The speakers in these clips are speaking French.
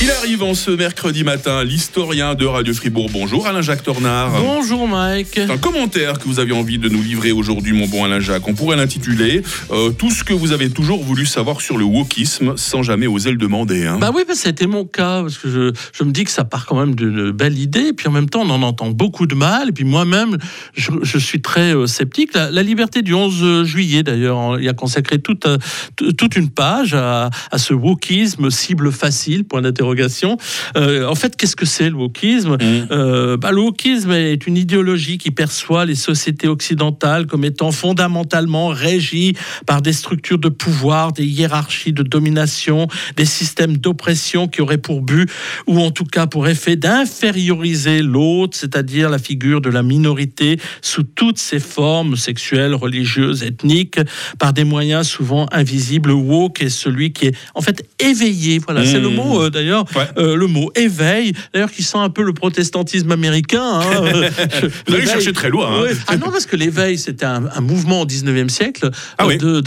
Il arrive en ce mercredi matin, l'historien de Radio Fribourg. Bonjour Alain-Jacques Tornare. Bonjour Mike. C'est un commentaire que vous aviez envie de nous livrer aujourd'hui, mon bon Alain-Jacques. On pourrait l'intituler « Tout ce que vous avez toujours voulu savoir sur le wokisme sans jamais oser le demander ». Bah oui, c'était mon cas, parce que je me dis que ça part quand même d'une belle idée, et puis en même temps, on en entend beaucoup de mal, et puis moi-même, je suis très sceptique. La Liberté du 11 juillet, d'ailleurs, il a consacré toute une page à ce wokisme cible facile, point d'interrogation. En fait, qu'est-ce que c'est le wokisme ? Le wokisme est une idéologie qui perçoit les sociétés occidentales comme étant fondamentalement régies par des structures de pouvoir, des hiérarchies de domination, des systèmes d'oppression qui auraient pour but, ou en tout cas pour effet, d'inférioriser l'autre, c'est-à-dire la figure de la minorité sous toutes ses formes sexuelles, religieuses, ethniques, par des moyens souvent invisibles. Woke est celui qui est en fait éveillé. Voilà, c'est le mot d'ailleurs. Ouais. Le mot éveil, d'ailleurs, qui sent un peu le protestantisme américain. Vous allez chercher très loin. Ouais. Ah non, parce que l'éveil, c'était un mouvement au 19e siècle. Ah oui. On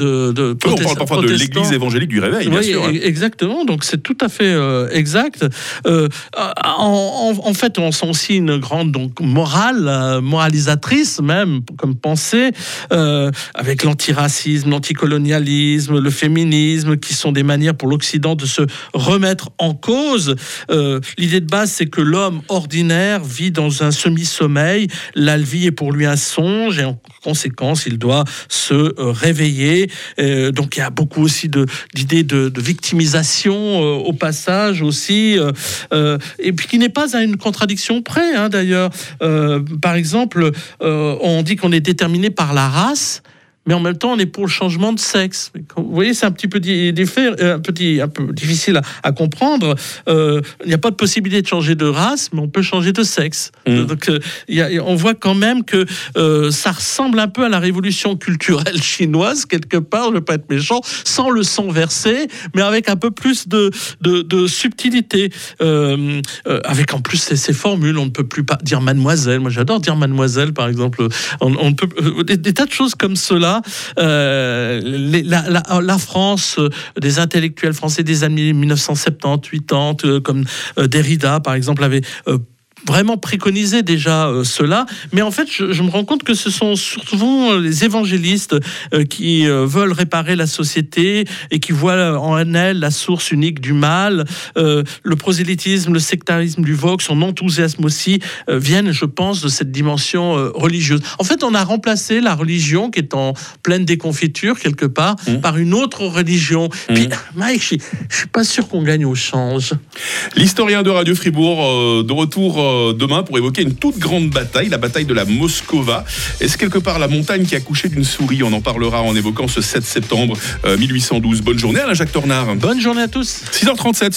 parle parfois de l'église évangélique du réveil, bien sûr. Exactement, donc c'est tout à fait exact. En fait, on sent aussi une grande moralisatrice, même, comme pensée, avec l'antiracisme, l'anticolonialisme, le féminisme, qui sont des manières pour l'Occident de se remettre en cause. L'idée de base, c'est que l'homme ordinaire vit dans un semi-sommeil. La vie est pour lui un songe et en conséquence, il doit se réveiller. Donc, il y a beaucoup aussi d'idées de victimisation au passage aussi. Et puis, qui n'est pas à une contradiction près, d'ailleurs. Par exemple, on dit qu'on est déterminé par la race, mais en même temps, on est pour le changement de sexe. Vous voyez, c'est un petit peu difficile à comprendre. Il n'y a pas de possibilité de changer de race, mais on peut changer de sexe. Donc, on voit quand même que ça ressemble un peu à la révolution culturelle chinoise, quelque part, je ne veux pas être méchant, sans le sang versé, mais avec un peu plus de subtilité. Avec en plus ces formules, on ne peut plus pas dire mademoiselle. Moi, j'adore dire mademoiselle, par exemple. On peut, des tas de choses comme cela. La France, des intellectuels français des années 1970-80, comme Derrida par exemple, avait vraiment préconiser déjà cela, mais en fait je me rends compte que ce sont souvent les évangélistes qui veulent réparer la société et qui voient en elle la source unique du mal. Le prosélytisme, le sectarisme du Vox, son enthousiasme aussi viennent, je pense, de cette dimension religieuse. En fait, on a remplacé la religion qui est en pleine déconfiture quelque part par une autre religion. Puis Mike, je suis pas sûr qu'on gagne au change. L'historien de Radio Fribourg de retour demain pour évoquer une toute grande bataille, la bataille de la Moscova. Est-ce quelque part la montagne qui a couché d'une souris ? On en parlera en évoquant ce 7 septembre 1812. Bonne journée Alain-Jacques Tornare. Bonne journée à tous. 6h37 sur